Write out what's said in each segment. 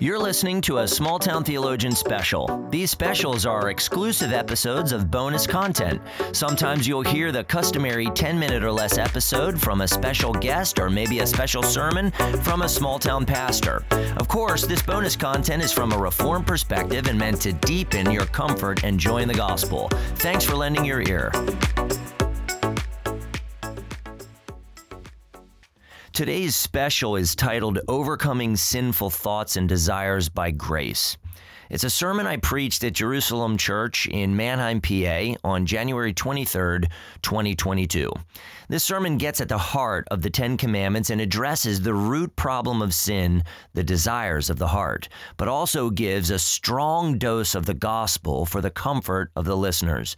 You're listening to a Small Town Theologian special. These specials are exclusive episodes of bonus content. Sometimes you'll hear the customary 10-minute or less episode from a special guest or maybe a special sermon from a small town pastor. Of course, this bonus content is from a Reformed perspective and meant to deepen your comfort and joy in the gospel. Thanks for lending your ear. Today's special is titled Overcoming Sinful Thoughts and Desires by Grace. It's a sermon I preached at Jerusalem Church in Mannheim, PA on January 23rd, 2022. This sermon gets at the heart of the Ten Commandments and addresses the root problem of sin, the desires of the heart, but also gives a strong dose of the gospel for the comfort of the listeners.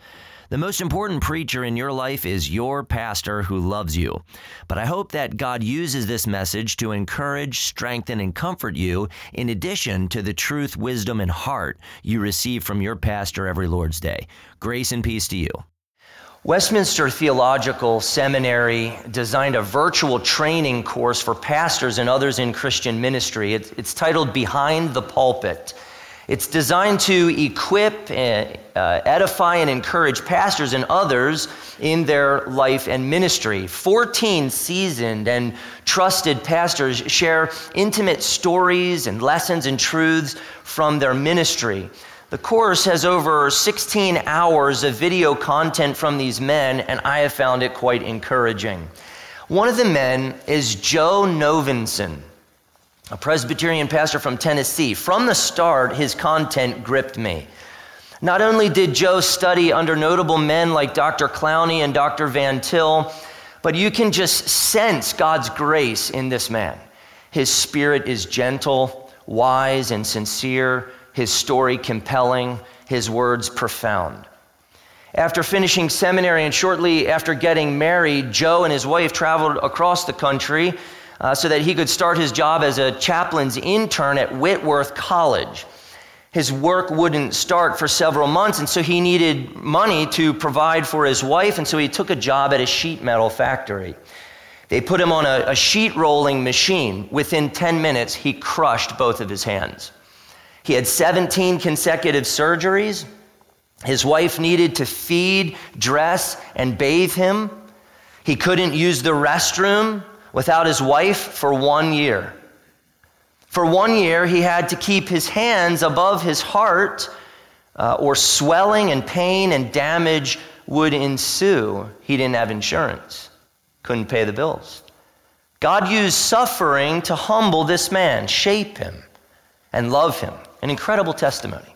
The most important preacher in your life is your pastor who loves you. But I hope that God uses this message to encourage, strengthen, and comfort you in addition to the truth, wisdom, and heart you receive from your pastor every Lord's Day. Grace and peace to you. Westminster Theological Seminary designed a virtual training course for pastors and others in Christian ministry. It's titled Behind the Pulpit. It's designed to equip, edify, and encourage pastors and others in their life and ministry. 14 seasoned and trusted pastors share intimate stories and lessons and truths from their ministry. The course has over 16 hours of video content from these men, and I have found it quite encouraging. One of the men is Joe Novenson, a Presbyterian pastor from Tennessee. From the start, his content gripped me. Not only did Joe study under notable men like Dr. Clowney and Dr. Van Til, but you can just sense God's grace in this man. His spirit is gentle, wise, and sincere. His story compelling, his words profound. After finishing seminary and shortly after getting married, Joe and his wife traveled across the country so that he could start his job as a chaplain's intern at Whitworth College. His work wouldn't start for several months, and so he needed money to provide for his wife, and so he took a job at a sheet metal factory. They put him on a sheet rolling machine. Within 10 minutes, he crushed both of his hands. He had 17 consecutive surgeries. His wife needed to feed, dress, and bathe him. He couldn't use the restroom without his wife for 1 year. For 1 year, he had to keep his hands above his heart, or swelling and pain and damage would ensue. He didn't have insurance, couldn't pay the bills. God used suffering to humble this man, shape him, and love him. An incredible testimony.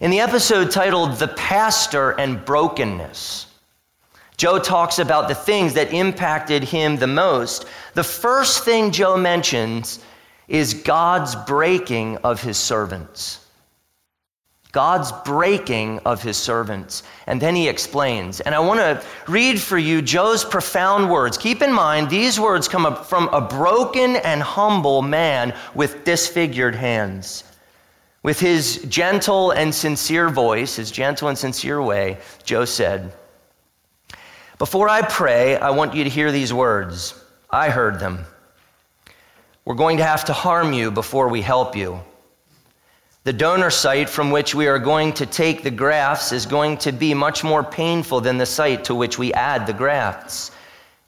In the episode titled The Pastor and Brokenness, Joe talks about the things that impacted him the most. The first thing Joe mentions is God's breaking of his servants. God's breaking of his servants. And then he explains. And I want to read for you Joe's profound words. Keep in mind, these words come up from a broken and humble man with disfigured hands. With his gentle and sincere voice, his gentle and sincere way, Joe said, "Before I pray, I want you to hear these words. I heard them. We're going to have to harm you before we help you. The donor site from which we are going to take the grafts is going to be much more painful than the site to which we add the grafts.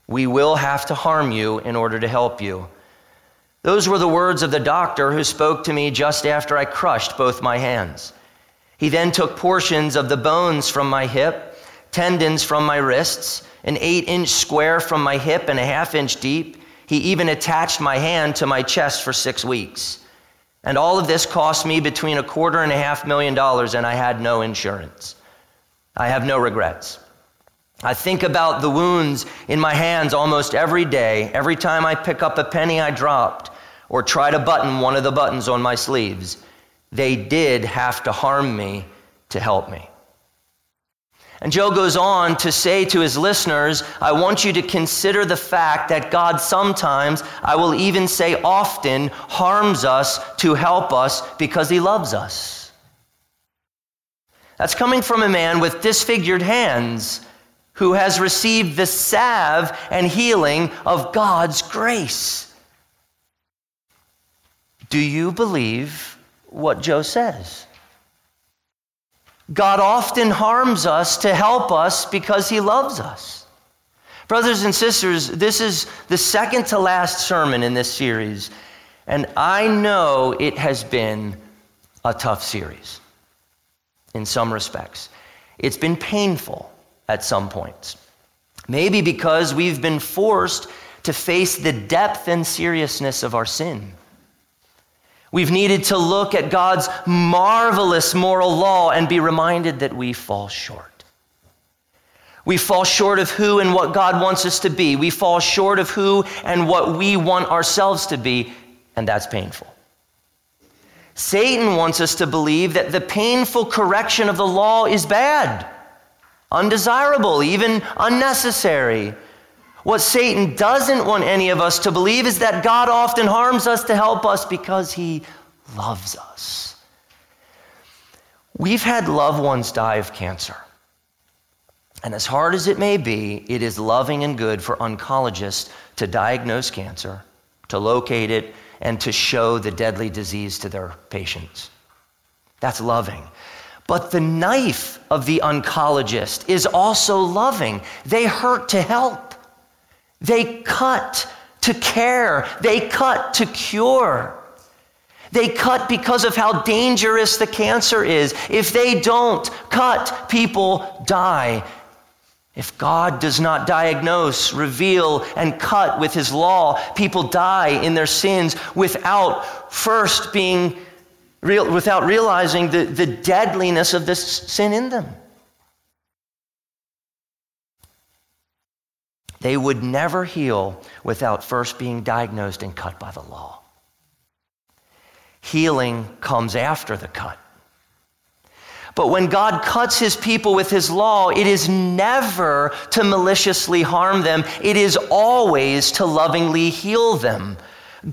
We will have to harm you in order to help you." Those were the words of the doctor who spoke to me just after I crushed both my hands. He then took portions of the bones from my hip, tendons from my wrists, an 8-inch square from my hip and a 1/2 inch deep. He even attached my hand to my chest for 6 weeks. And all of this cost me between $250,000 and $500,000, and I had no insurance. I have no regrets. I think about the wounds in my hands almost every day, every time I pick up a penny I dropped or try to button one of the buttons on my sleeves. They did have to harm me to help me. And Joe goes on to say to his listeners, I want you to consider the fact that God sometimes, I will even say often, harms us to help us because he loves us. That's coming from a man with disfigured hands who has received the salve and healing of God's grace. Do you believe what Joe says? God often harms us to help us because he loves us. Brothers and sisters, this is the second to last sermon in this series, and I know it has been a tough series in some respects. It's been painful at some points, maybe because we've been forced to face the depth and seriousness of our sin. We've needed to look at God's marvelous moral law and be reminded that we fall short. We fall short of who and what God wants us to be. We fall short of who and what we want ourselves to be, and that's painful. Satan wants us to believe that the painful correction of the law is bad, undesirable, even unnecessary. What Satan doesn't want any of us to believe is that God often harms us to help us because he loves us. We've had loved ones die of cancer. And as hard as it may be, it is loving and good for oncologists to diagnose cancer, to locate it, and to show the deadly disease to their patients. That's loving. But the knife of the oncologist is also loving. They hurt to help. They cut to care. They cut to cure. They cut because of how dangerous the cancer is. If they don't cut, people die. If God does not diagnose, reveal, and cut with his law, people die in their sins without first being real, without realizing the deadliness of this sin in them. They would never heal without first being diagnosed and cut by the law. Healing comes after the cut. But when God cuts his people with his law, it is never to maliciously harm them. It is always to lovingly heal them.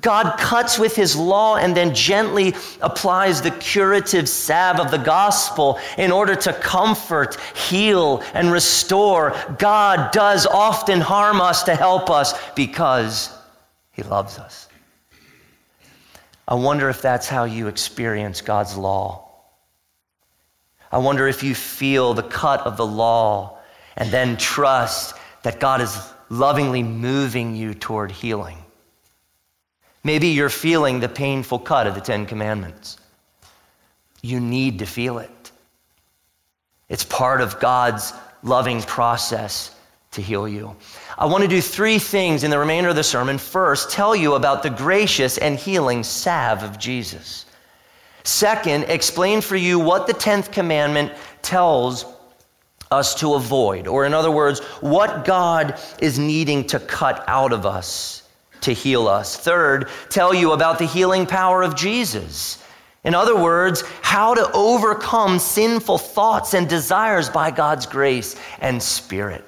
God cuts with his law and then gently applies the curative salve of the gospel in order to comfort, heal, and restore. God does often harm us to help us because he loves us. I wonder if that's how you experience God's law. I wonder if you feel the cut of the law and then trust that God is lovingly moving you toward healing. Maybe you're feeling the painful cut of the Ten Commandments. You need to feel it. It's part of God's loving process to heal you. I want to do three things in the remainder of the sermon. First, tell you about the gracious and healing salve of Jesus. Second, explain for you what the 10th commandment tells us to avoid, or in other words, what God is needing to cut out of us to heal us. Third, tell you about the healing power of Jesus. In other words, how to overcome sinful thoughts and desires by God's grace and Spirit.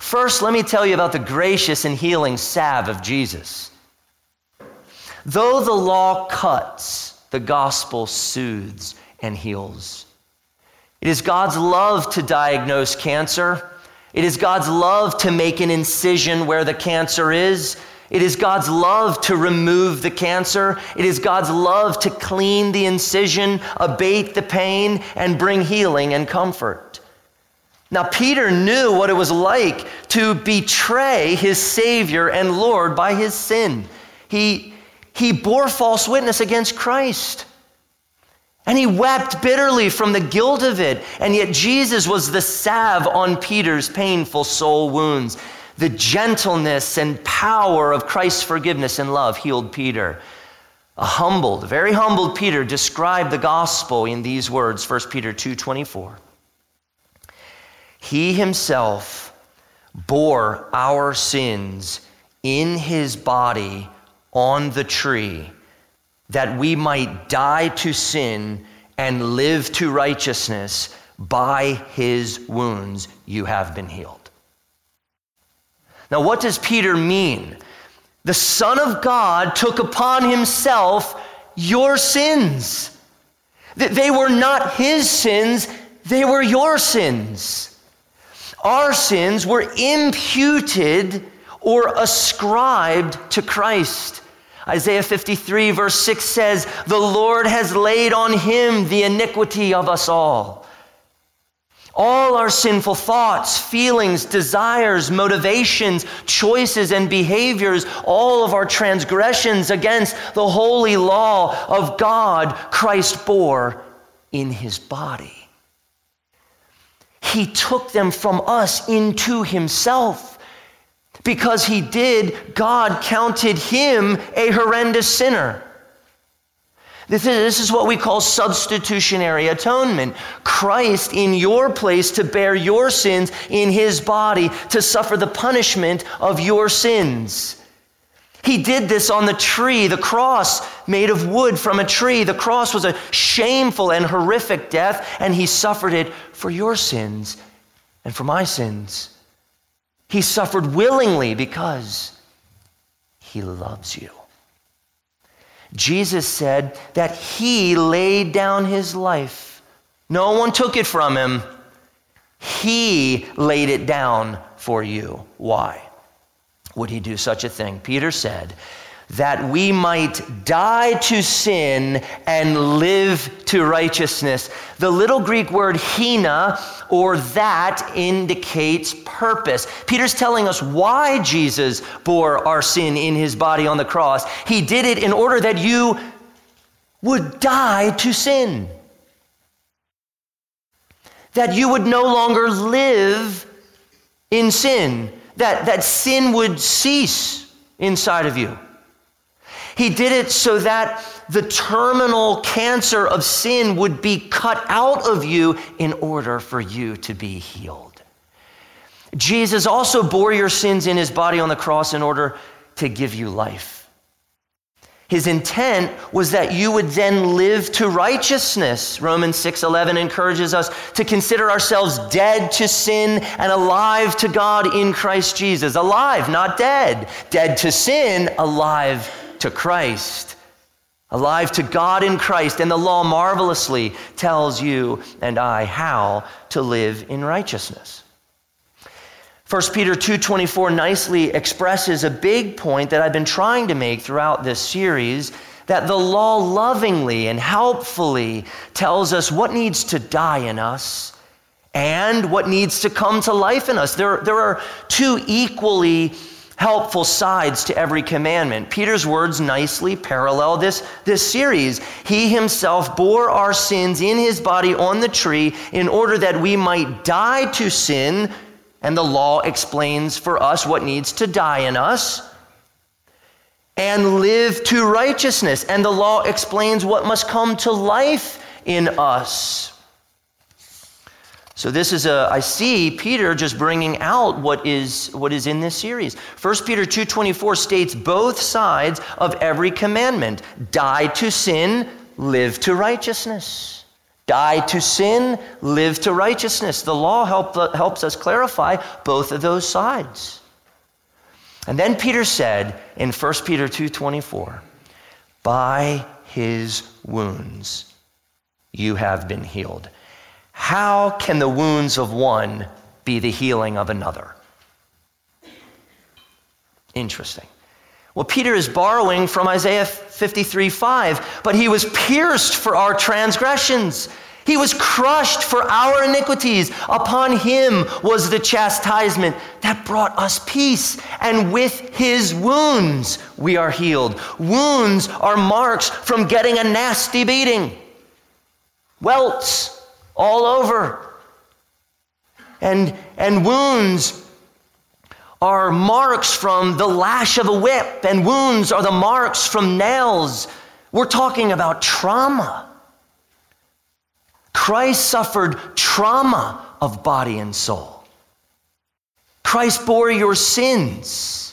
First, let me tell you about the gracious and healing salve of Jesus. Though the law cuts, the gospel soothes and heals. It is God's love to diagnose cancer. It is God's love to make an incision where the cancer is. It is God's love to remove the cancer. It is God's love to clean the incision, abate the pain, and bring healing and comfort. Now, Peter knew what it was like to betray his Savior and Lord by his sin. He bore false witness against Christ. And he wept bitterly from the guilt of it. And yet Jesus was the salve on Peter's painful soul wounds. The gentleness and power of Christ's forgiveness and love healed Peter. A humbled, very humbled Peter described the gospel in these words, 1 Peter 2:24. He himself bore our sins in his body on the tree, that we might die to sin and live to righteousness. By his wounds you have been healed. Now, what does Peter mean? The Son of God took upon himself your sins. They were not his sins, they were your sins. Our sins were imputed or ascribed to Christ. Isaiah 53 verse 6 says, "The Lord has laid on him the iniquity of us all." All our sinful thoughts, feelings, desires, motivations, choices, and behaviors, all of our transgressions against the holy law of God, Christ bore in his body. He took them from us into himself. Because he did, God counted him a horrendous sinner. This is what we call substitutionary atonement. Christ in your place to bear your sins in his body, to suffer the punishment of your sins. He did this on the tree, the cross made of wood from a tree. The cross was a shameful and horrific death, and he suffered it for your sins and for my sins. He suffered willingly because he loves you. Jesus said that he laid down his life. No one took it from him. He laid it down for you. Why would he do such a thing? Peter said that we might die to sin and live to righteousness. The little Greek word hina, or that, indicates purpose. Peter's telling us why Jesus bore our sin in his body on the cross. He did it in order that you would die to sin, that you would no longer live in sin, that sin would cease inside of you. He did it so that the terminal cancer of sin would be cut out of you in order for you to be healed. Jesus also bore your sins in his body on the cross in order to give you life. His intent was that you would then live to righteousness. Romans 6:11 encourages us to consider ourselves dead to sin and alive to God in Christ Jesus. Alive, not dead. Dead to sin, alive to Christ, alive to God in Christ, and the law marvelously tells you and I how to live in righteousness. 1 Peter 2:24 nicely expresses a big point that I've been trying to make throughout this series, that the law lovingly and helpfully tells us what needs to die in us and what needs to come to life in us. There are two equally helpful sides to every commandment. Peter's words nicely parallel this series. He himself bore our sins in his body on the tree in order that we might die to sin, and the law explains for us what needs to die in us, and live to righteousness, and the law explains what must come to life in us. So this is I see Peter just bringing out what is in this series. 1 Peter 2:24 states both sides of every commandment. Die to sin, live to righteousness. Die to sin, live to righteousness. The law helps us clarify both of those sides. And then Peter said in 1 Peter 2:24, by his wounds you have been healed. How can the wounds of one be the healing of another? Interesting. Well, Peter is borrowing from Isaiah 53:5, but he was pierced for our transgressions. He was crushed for our iniquities. Upon him was the chastisement that brought us peace, and with his wounds we are healed. Wounds are marks from getting a nasty beating. Welts all over. And wounds are marks from the lash of a whip, and wounds are the marks from nails. We're talking about trauma. Christ suffered trauma of body and soul. Christ bore your sins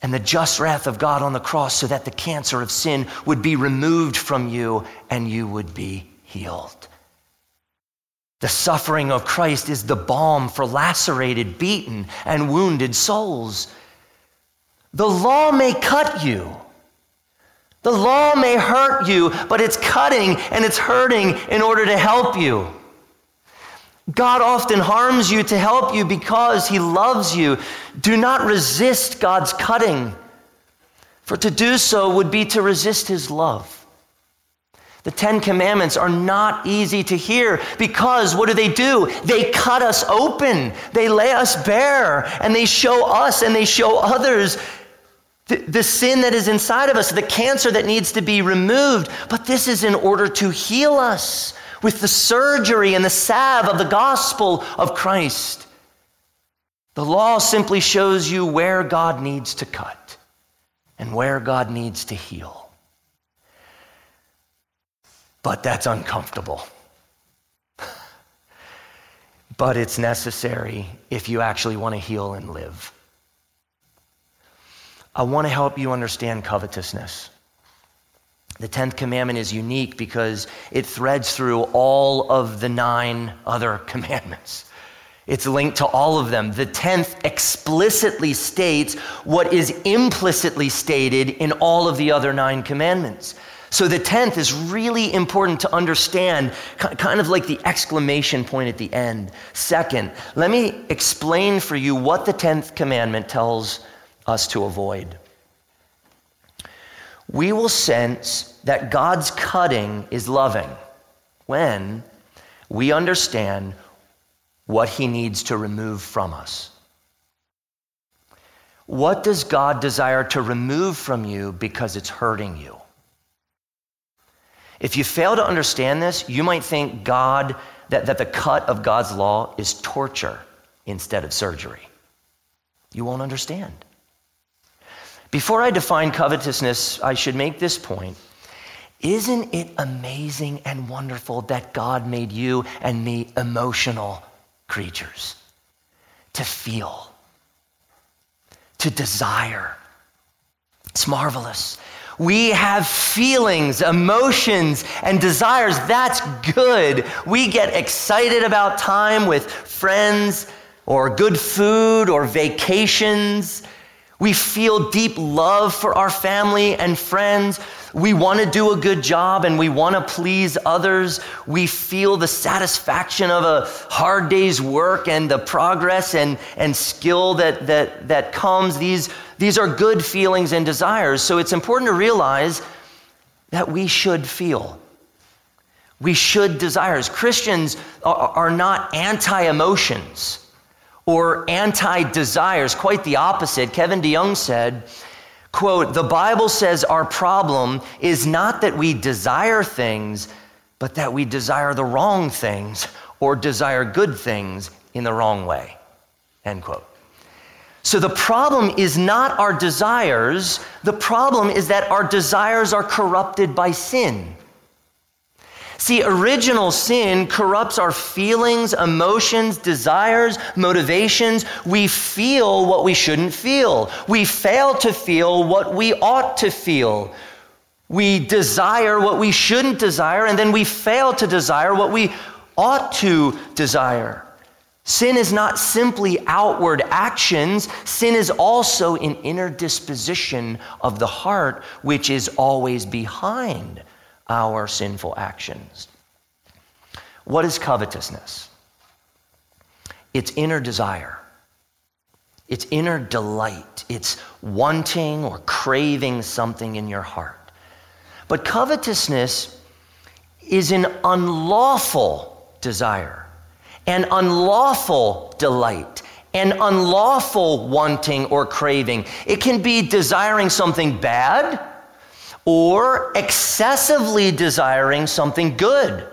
and the just wrath of God on the cross so that the cancer of sin would be removed from you and you would be healed. The suffering of Christ is the balm for lacerated, beaten, and wounded souls. The law may cut you. The law may hurt you, but it's cutting and it's hurting in order to help you. God often harms you to help you because he loves you. Do not resist God's cutting. For to do so would be to resist his love. The Ten Commandments are not easy to hear because what do? They cut us open. They lay us bare, and they show us and they show others the sin that is inside of us, the cancer that needs to be removed. But this is in order to heal us with the surgery and the salve of the gospel of Christ. The law simply shows you where God needs to cut and where God needs to heal. But that's uncomfortable. But it's necessary if you actually want to heal and live. I want to help you understand covetousness. The 10th commandment is unique because it threads through all of the 9 other commandments. It's linked to all of them. The 10th explicitly states what is implicitly stated in all of the other 9 commandments. So the 10th is really important to understand, kind of like the exclamation point at the end. Second, let me explain for you what the 10th commandment tells us to avoid. We will sense that God's cutting is loving when we understand what he needs to remove from us. What does God desire to remove from you because it's hurting you? If you fail to understand this, you might think that the cut of God's law is torture instead of surgery. You won't understand. Before I define covetousness, I should make this point. Isn't it amazing and wonderful that God made you and me emotional creatures to feel, to desire? It's marvelous. We have feelings, emotions, and desires. That's good. We get excited about time with friends or good food or vacations. We feel deep love for our family and friends. We want to do a good job and we want to please others. We feel the satisfaction of a hard day's work and the progress and skill that comes. These are good feelings and desires. So it's important to realize that we should feel. We should desire. As Christians are not anti-emotions or anti-desires, quite the opposite. Kevin DeYoung said, quote, "The Bible says our problem is not that we desire things, but that we desire the wrong things or desire good things in the wrong way," end quote. So the problem is not our desires. The problem is that our desires are corrupted by sin. See, original sin corrupts our feelings, emotions, desires, motivations. We feel what we shouldn't feel. We fail to feel what we ought to feel. We desire what we shouldn't desire, and then we fail to desire what we ought to desire. Sin is not simply outward actions. Sin is also an inner disposition of the heart, which is always behind our sinful actions. What is covetousness? It's inner desire. It's inner delight. It's wanting or craving something in your heart. But covetousness is an unlawful desire, an unlawful delight, an unlawful wanting or craving. It can be desiring something bad, or excessively desiring something good.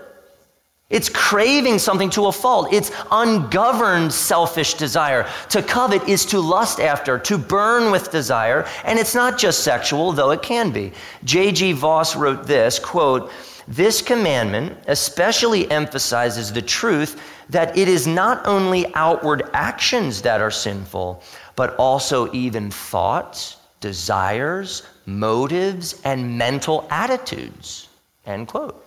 It's craving something to a fault. It's ungoverned selfish desire. To covet is to lust after, to burn with desire, and it's not just sexual, though it can be. J.G. Voss wrote this, quote, "This commandment especially emphasizes the truth that it is not only outward actions that are sinful, but also even thoughts, desires, motives, and mental attitudes," end quote.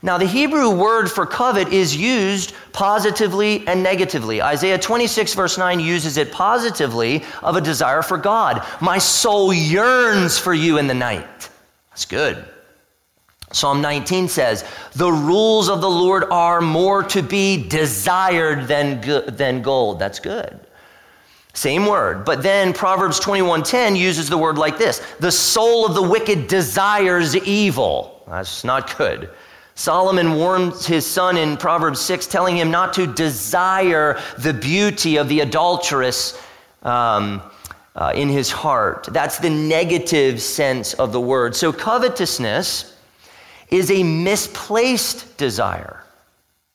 Now, the Hebrew word for covet is used positively and negatively. Isaiah 26 verse 9 uses it positively of a desire for God. "My soul yearns for you in the night." That's good. Psalm 19 says, "The rules of the Lord are more to be desired than gold." That's good. Same word. But then Proverbs 21:10 uses the word like this: the soul of the wicked desires evil. That's not good. Solomon warns his son in Proverbs 6, telling him not to desire the beauty of the adulteress in his heart. That's the negative sense of the word. So covetousness is a misplaced desire,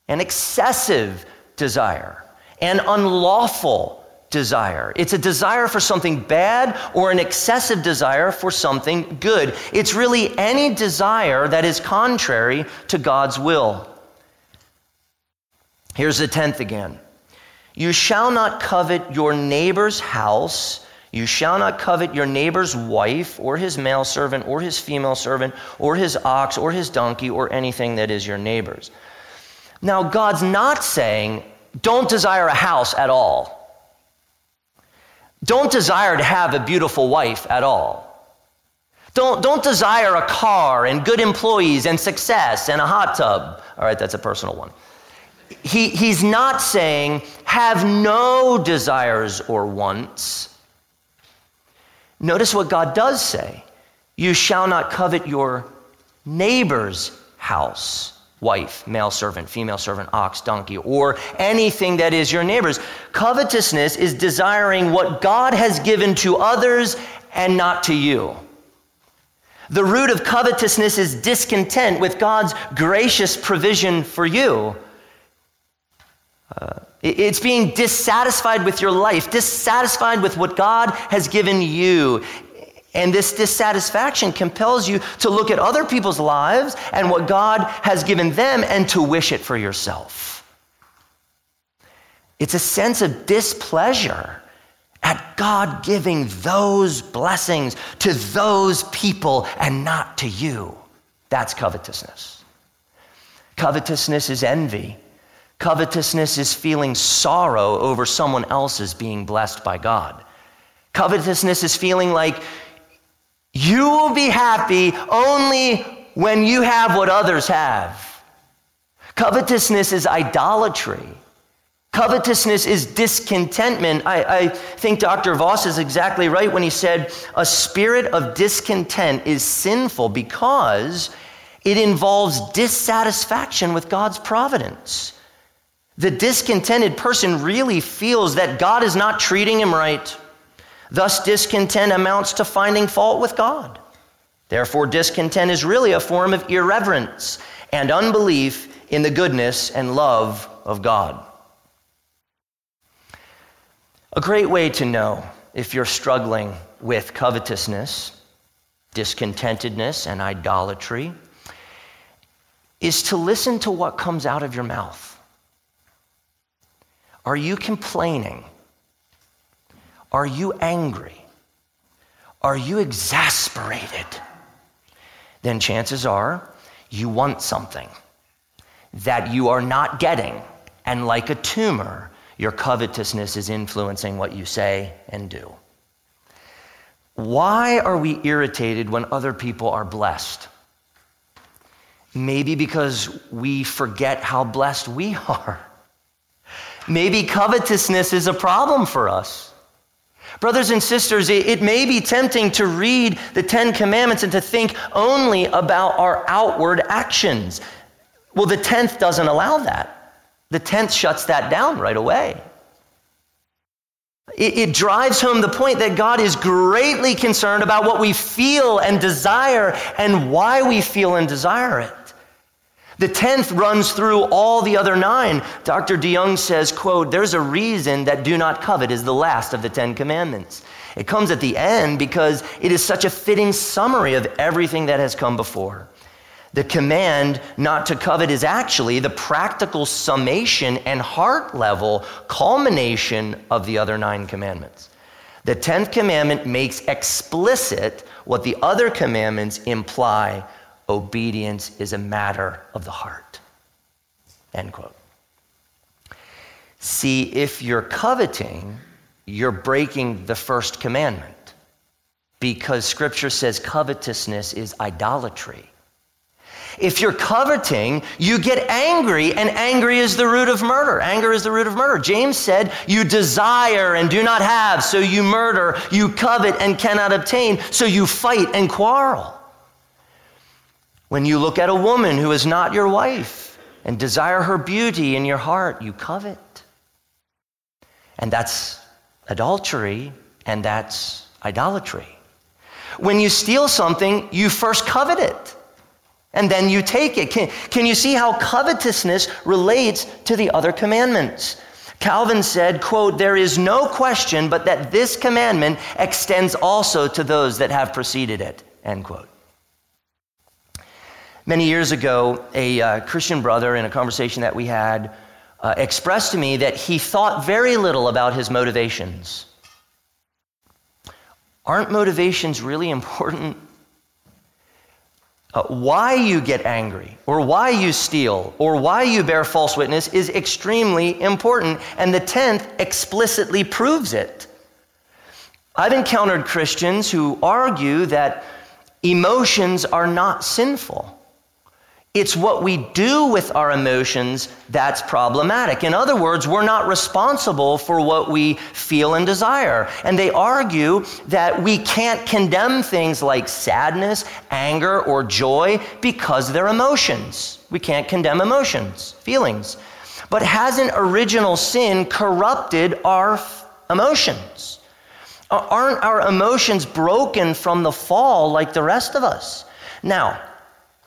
an excessive desire, an unlawful desire. It's a desire for something bad or an excessive desire for something good. It's really any desire that is contrary to God's will. Here's the 10th again. You shall not covet your neighbor's house. You shall not covet your neighbor's wife or his male servant or his female servant or his ox or his donkey or anything that is your neighbor's. Now, God's not saying, don't desire a house at all. Don't desire to have a beautiful wife at all. Don't desire a car and good employees and success and a hot tub. All right, that's a personal one. He's not saying have no desires or wants. Notice what God does say. You shall not covet your neighbor's house, wife, male servant, female servant, ox, donkey, or anything that is your neighbor's. Covetousness is desiring what God has given to others and not to you. The root of covetousness is discontent with God's gracious provision for you. It's being dissatisfied with your life, dissatisfied with what God has given you. And this dissatisfaction compels you to look at other people's lives and what God has given them and to wish it for yourself. It's a sense of displeasure at God giving those blessings to those people and not to you. That's covetousness. Covetousness is envy. Covetousness is feeling sorrow over someone else's being blessed by God. Covetousness is feeling like you will be happy only when you have what others have. Covetousness is idolatry. Covetousness is discontentment. I think Dr. Voss is exactly right when he said, a spirit of discontent is sinful because it involves dissatisfaction with God's providence. The discontented person really feels that God is not treating him right. Thus, discontent amounts to finding fault with God. Therefore, discontent is really a form of irreverence and unbelief in the goodness and love of God. A great way to know if you're struggling with covetousness, discontentedness, and idolatry is to listen to what comes out of your mouth. Are you complaining? Are you angry? Are you exasperated? Then chances are you want something that you are not getting, and like a tumor, your covetousness is influencing what you say and do. Why are we irritated when other people are blessed? Maybe because we forget how blessed we are. Maybe covetousness is a problem for us. Brothers and sisters, it may be tempting to read the Ten Commandments and to think only about our outward actions. Well, the 10th doesn't allow that. The 10th shuts that down right away. It drives home the point that God is greatly concerned about what we feel and desire and why we feel and desire it. The 10th runs through all the other 9. Dr. DeYoung says, quote, there's a reason that do not covet is the last of the 10 commandments. It comes at the end because it is such a fitting summary of everything that has come before. The command not to covet is actually the practical summation and heart level culmination of the other 9 commandments. The 10th commandment makes explicit what the other commandments imply. Obedience is a matter of the heart. End quote. See, if you're coveting, you're breaking the first commandment because Scripture says covetousness is idolatry. If you're coveting, you get angry, and angry is the root of murder. Anger is the root of murder. James said, you desire and do not have, so you murder. You covet and cannot obtain, so you fight and quarrel. When you look at a woman who is not your wife and desire her beauty in your heart, you covet. And that's adultery, and that's idolatry. When you steal something, you first covet it, and then you take it. Can you see how covetousness relates to the other commandments? Calvin said, quote, "There is no question but that this commandment extends also to those that have preceded it," end quote. Many years ago, a Christian brother in a conversation that we had expressed to me that he thought very little about his motivations. Aren't motivations really important? Why you get angry, or why you steal, or why you bear false witness is extremely important, and the 10th explicitly proves it. I've encountered Christians who argue that emotions are not sinful. It's what we do with our emotions that's problematic. In other words, we're not responsible for what we feel and desire. And they argue that we can't condemn things like sadness, anger, or joy because they're emotions. We can't condemn emotions, feelings. But hasn't original sin corrupted our emotions? Aren't our emotions broken from the fall like the rest of us? Now,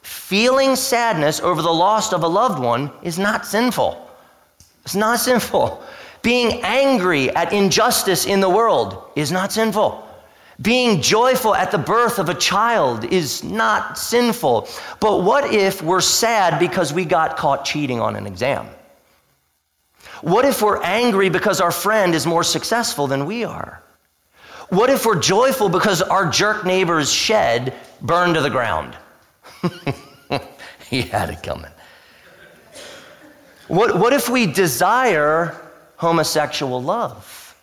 feeling sadness over the loss of a loved one is not sinful. It's not sinful. Being angry at injustice in the world is not sinful. Being joyful at the birth of a child is not sinful. But what if we're sad because we got caught cheating on an exam? What if we're angry because our friend is more successful than we are? What if we're joyful because our jerk neighbor's shed burned to the ground? He had it coming. What if we desire homosexual love?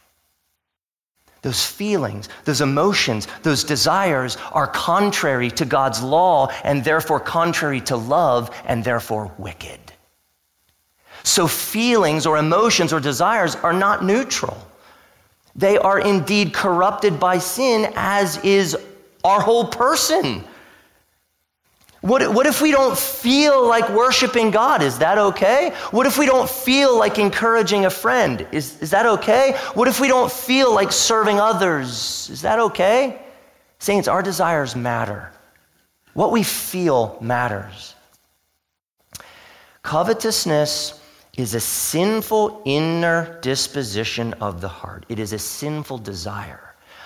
Those feelings, those emotions, those desires are contrary to God's law and therefore contrary to love and therefore wicked. So feelings or emotions or desires are not neutral. They are indeed corrupted by sin, as is our whole person. What if we don't feel like worshiping God? Is that okay? What if we don't feel like encouraging a friend? Is that okay? What if we don't feel like serving others? Is that okay? Saints, our desires matter. What we feel matters. Covetousness is a sinful inner disposition of the heart. It is a sinful desire.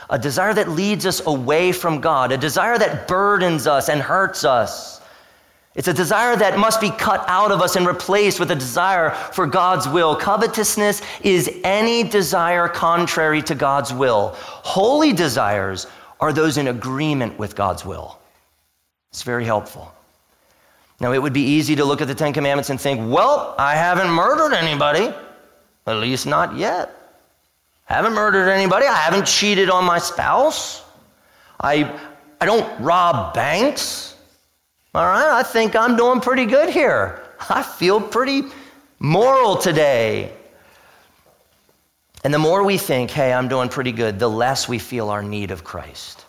A desire that leads us away from God, a desire that burdens us and hurts us. It's a desire that must be cut out of us and replaced with a desire for God's will. Covetousness is any desire contrary to God's will. Holy desires are those in agreement with God's will. It's very helpful. Now, it would be easy to look at the Ten Commandments and think, well, I haven't murdered anybody, at least not yet. I haven't murdered anybody. I haven't cheated on my spouse. I don't rob banks. All right, I think I'm doing pretty good here. I feel pretty moral today. And the more we think, hey, I'm doing pretty good, the less we feel our need of Christ.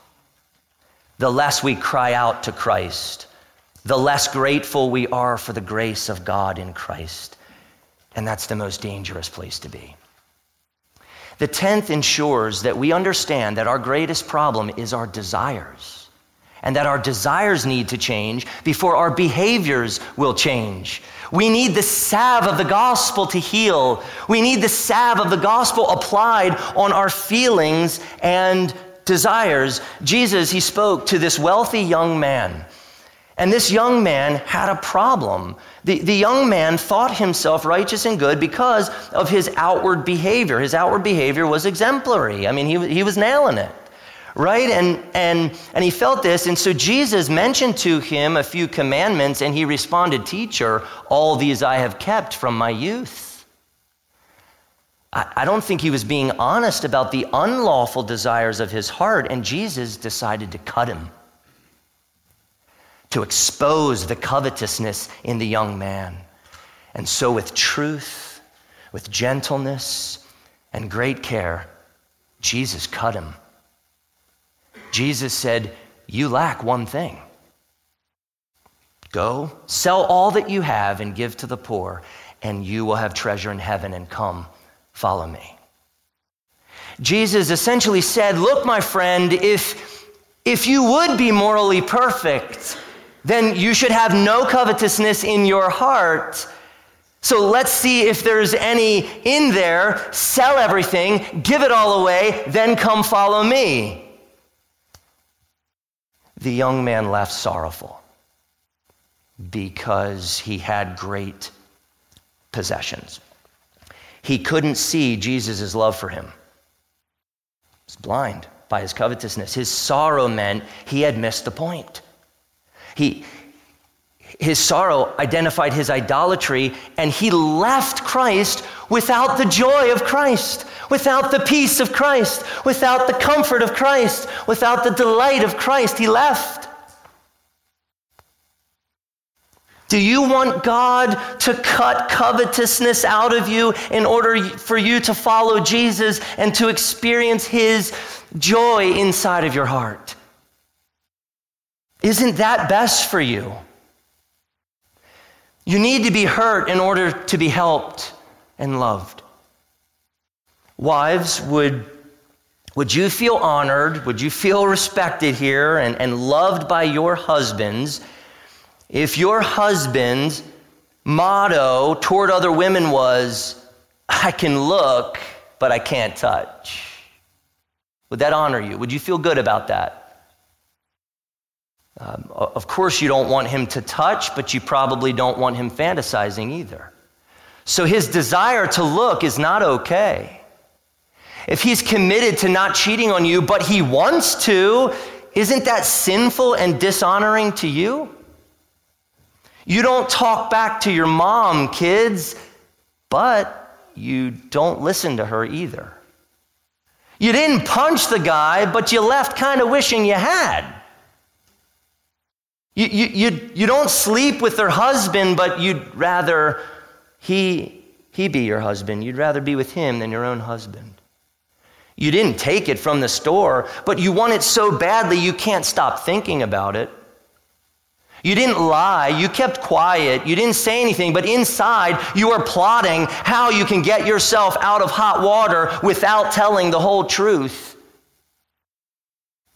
The less we cry out to Christ. The less grateful we are for the grace of God in Christ. And that's the most dangerous place to be. The 10th ensures that we understand that our greatest problem is our desires, and that our desires need to change before our behaviors will change. We need the salve of the gospel to heal. We need the salve of the gospel applied on our feelings and desires. Jesus, he spoke to this wealthy young man, and this young man had a problem. The young man thought himself righteous and good because of his outward behavior. His outward behavior was exemplary. I mean, he was nailing it, right? And he felt this. And so Jesus mentioned to him a few commandments, and he responded, "Teacher, all these I have kept from my youth." I don't think he was being honest about the unlawful desires of his heart, and Jesus decided to cut him. to expose the covetousness in the young man. And so with truth, with gentleness, and great care, Jesus cut him. Jesus said, "You lack one thing. Go, sell all that you have and give to the poor, and you will have treasure in heaven, and come, follow me." Jesus essentially said, look, my friend, if you would be morally perfect, then you should have no covetousness in your heart. So let's see if there's any in there. Sell everything, give it all away, then come follow me. The young man left sorrowful because he had great possessions. He couldn't see Jesus' love for him. He was blind by his covetousness. His sorrow meant he had missed the point. His sorrow identified his idolatry, and he left Christ without the joy of Christ, without the peace of Christ, without the comfort of Christ, without the delight of Christ. He left. Do you want God to cut covetousness out of you in order for you to follow Jesus and to experience his joy inside of your heart? Isn't that best for you? You need to be hurt in order to be helped and loved. Wives, would you feel honored, would you feel respected here and loved by your husbands if your husband's motto toward other women was, "I can look, but I can't touch"? Would that honor you? Would you feel good about that? Of course, you don't want him to touch, but you probably don't want him fantasizing either. So his desire to look is not okay. If he's committed to not cheating on you, but he wants to, isn't that sinful and dishonoring to you? You don't talk back to your mom, kids, but you don't listen to her either. You didn't punch the guy, but you left kind of wishing you had. You don't sleep with their husband, but you'd rather he be your husband. You'd rather be with him than your own husband. You didn't take it from the store, but you want it so badly you can't stop thinking about it. You didn't lie. You kept quiet. You didn't say anything, but inside you are plotting how you can get yourself out of hot water without telling the whole truth.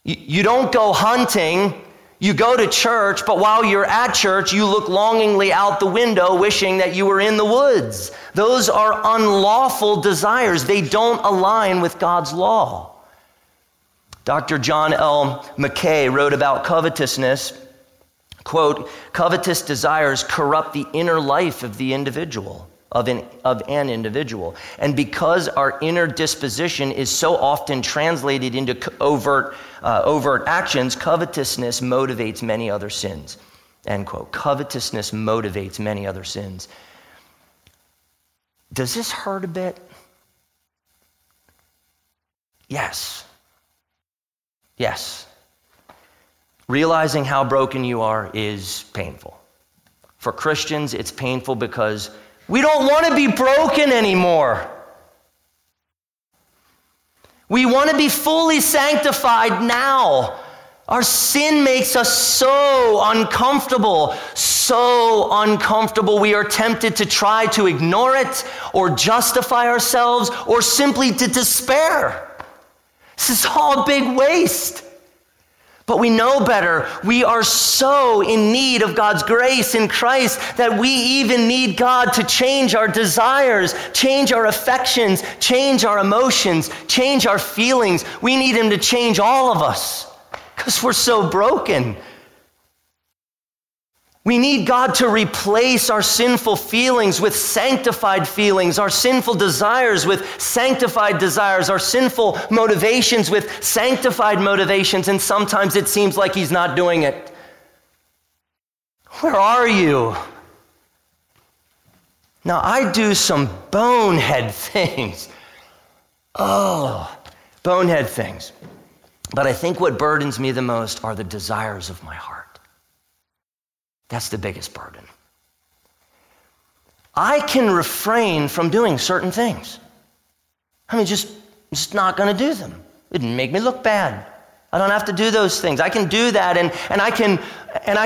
You don't go hunting. You go to church, but while you're at church, you look longingly out the window wishing that you were in the woods. Those are unlawful desires. They don't align with God's law. Dr. John L. McKay wrote about covetousness, quote, "Covetous desires corrupt the inner life of the individual, of an individual. And because our inner disposition is so often translated into overt actions, covetousness motivates many other sins," end quote. Covetousness motivates many other sins. Does this hurt a bit? Yes. Realizing how broken you are is painful. For Christians, it's painful because we don't want to be broken anymore. We want to be fully sanctified now. Our sin makes us so uncomfortable. We are tempted to try to ignore it or justify ourselves or simply to despair. This is all a big waste. But we know better. We are so in need of God's grace in Christ that we even need God to change our desires, change our affections, change our emotions, change our feelings. We need him to change all of us because we're so broken. We need God to replace our sinful feelings with sanctified feelings, our sinful desires with sanctified desires, our sinful motivations with sanctified motivations, and sometimes it seems like he's not doing it. Where are you? Now, I do some bonehead things. But I think what burdens me the most are the desires of my heart. That's the biggest burden. I can refrain from doing certain things. I mean, just not going to do them. It wouldn't make me look bad. I don't have to do those things. I can do that, and I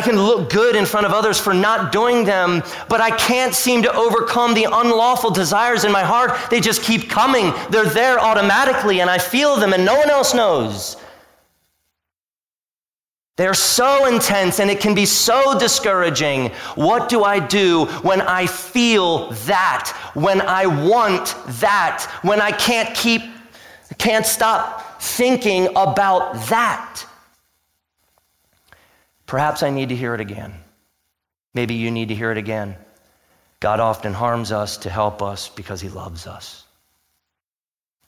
can look good in front of others for not doing them, but I can't seem to overcome the unlawful desires in my heart. They just keep coming. They're there automatically, and I feel them, and no one else knows. They're so intense, and it can be so discouraging. What do I do when I feel that, when I want that, when I can't stop thinking about that? Perhaps I need to hear it again. Maybe you need to hear it again. God often harms us to help us because he loves us.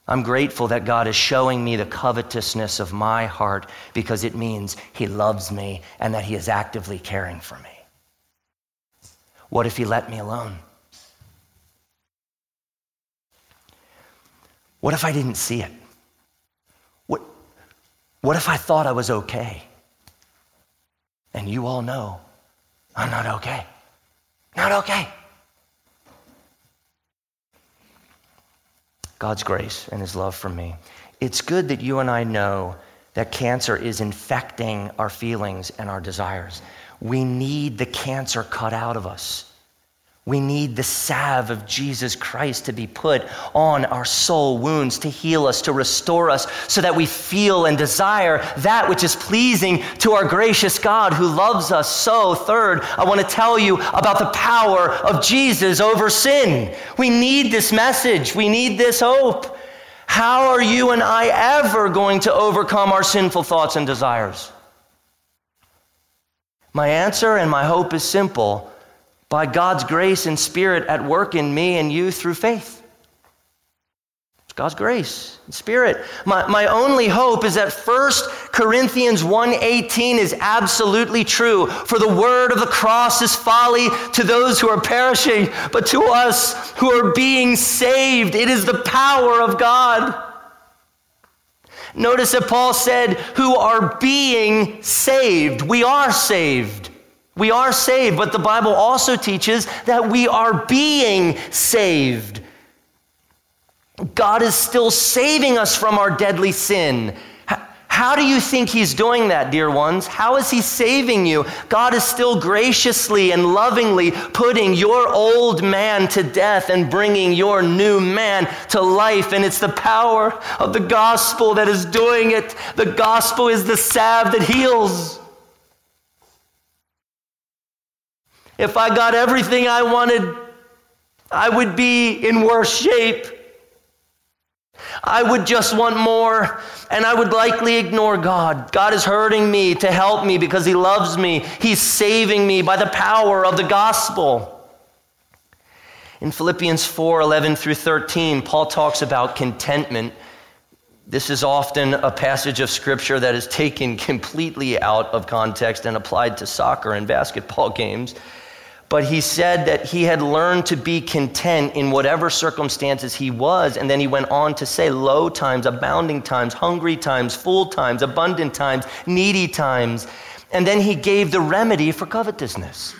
I'm grateful that God is showing me the covetousness of my heart because it means he loves me and that he is actively caring for me. What if he let me alone? What if I didn't see it? What if I thought I was okay? And you all know I'm not okay. Not okay. God's grace and his love for me. It's good that you and I know that cancer is infecting our feelings and our desires. We need the cancer cut out of us. We need the salve of Jesus Christ to be put on our soul wounds, to heal us, to restore us, so that we feel and desire that which is pleasing to our gracious God who loves us so. Third, I want to tell you about the power of Jesus over sin. We need this message. We need this hope. How are you and I ever going to overcome our sinful thoughts and desires? My answer and my hope is simple. By God's grace and Spirit at work in me and you through faith. It's God's grace and Spirit. My only hope is that 1 Corinthians 1:18 is absolutely true. For the word of the cross is folly to those who are perishing, but to us who are being saved, it is the power of God. Notice that Paul said, who are being saved. We are saved. We are saved, but the Bible also teaches that we are being saved. God is still saving us from our deadly sin. How do you think he's doing that, dear ones? How is he saving you? God is still graciously and lovingly putting your old man to death and bringing your new man to life. And it's the power of the gospel that is doing it. The gospel is the salve that heals. If I got everything I wanted, I would be in worse shape. I would just want more, and I would likely ignore God. God is hurting me to help me because he loves me. He's saving me by the power of the gospel. In Philippians 4:11 through 13, Paul talks about contentment. This is often a passage of scripture that is taken completely out of context and applied to soccer and basketball games. But he said that he had learned to be content in whatever circumstances he was. And then he went on to say low times, abounding times, hungry times, full times, abundant times, needy times. And then he gave the remedy for covetousness.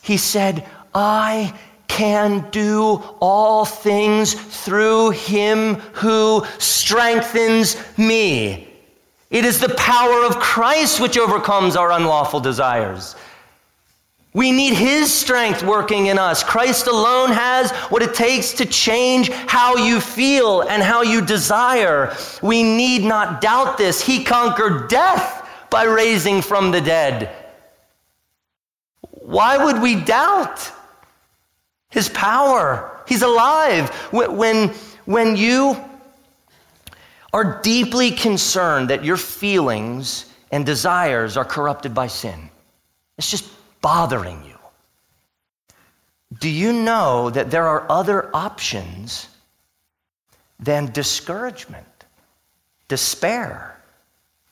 He said, I can do all things through him who strengthens me. It is the power of Christ which overcomes our unlawful desires. We need his strength working in us. Christ alone has what it takes to change how you feel and how you desire. We need not doubt this. He conquered death by raising from the dead. Why would we doubt his power? He's alive. When you are deeply concerned that your feelings and desires are corrupted by sin, it's just bothering you. Do you know that there are other options than discouragement, despair,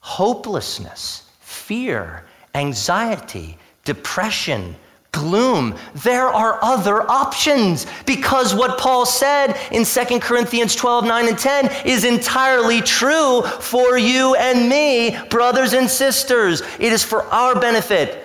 hopelessness, fear, anxiety, depression, gloom? There are other options, because what Paul said in 2 Corinthians 12:9 and 10 is entirely true for you and me, brothers and sisters. It is for our benefit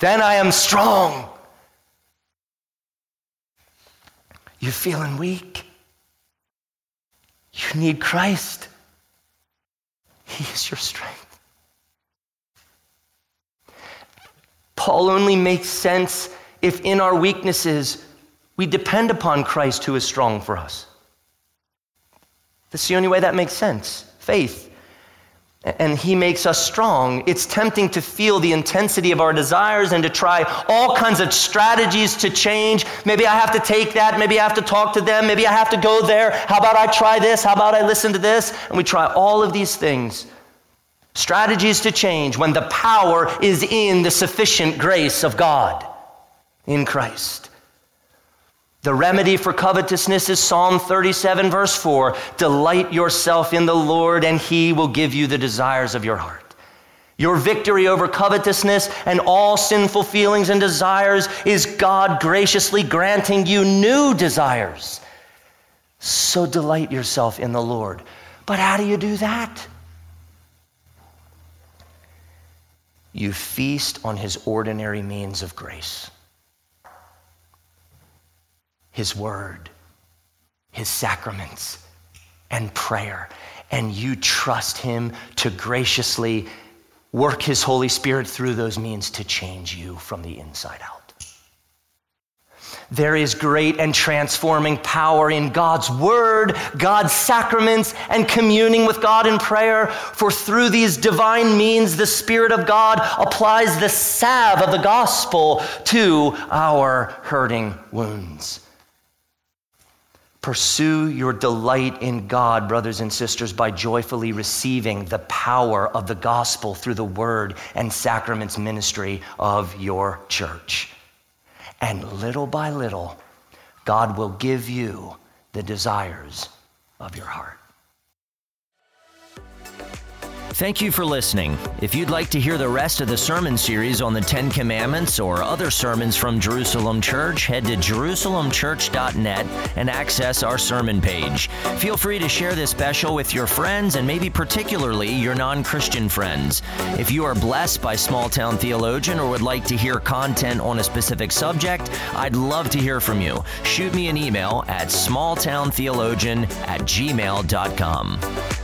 then I am strong. You're feeling weak. You need Christ. He is your strength. Paul only makes sense if in our weaknesses we depend upon Christ who is strong for us. That's the only way that makes sense. Faith. And he makes us strong. It's tempting to feel the intensity of our desires and to try all kinds of strategies to change. Maybe I have to take that. Maybe I have to talk to them. Maybe I have to go there. How about I try this? How about I listen to this? And we try all of these things. Strategies to change when the power is in the sufficient grace of God in Christ. The remedy for covetousness is Psalm 37, verse 4. Delight yourself in the Lord, and he will give you the desires of your heart. Your victory over covetousness and all sinful feelings and desires is God graciously granting you new desires. So delight yourself in the Lord. But how do you do that? You feast on his ordinary means of grace. His word, his sacraments, and prayer. And you trust him to graciously work his Holy Spirit through those means to change you from the inside out. There is great and transforming power in God's word, God's sacraments, and communing with God in prayer. For through these divine means, the Spirit of God applies the salve of the gospel to our hurting wounds. Pursue your delight in God, brothers and sisters, by joyfully receiving the power of the gospel through the word and sacraments ministry of your church. And little by little, God will give you the desires of your heart. Thank you for listening. If you'd like to hear the rest of the sermon series on the Ten Commandments or other sermons from Jerusalem Church, head to jerusalemchurch.net and access our sermon page. Feel free to share this special with your friends and maybe particularly your non-Christian friends. If you are blessed by Small Town Theologian or would like to hear content on a specific subject, I'd love to hear from you. Shoot me an email at smalltowntheologian@gmail.com.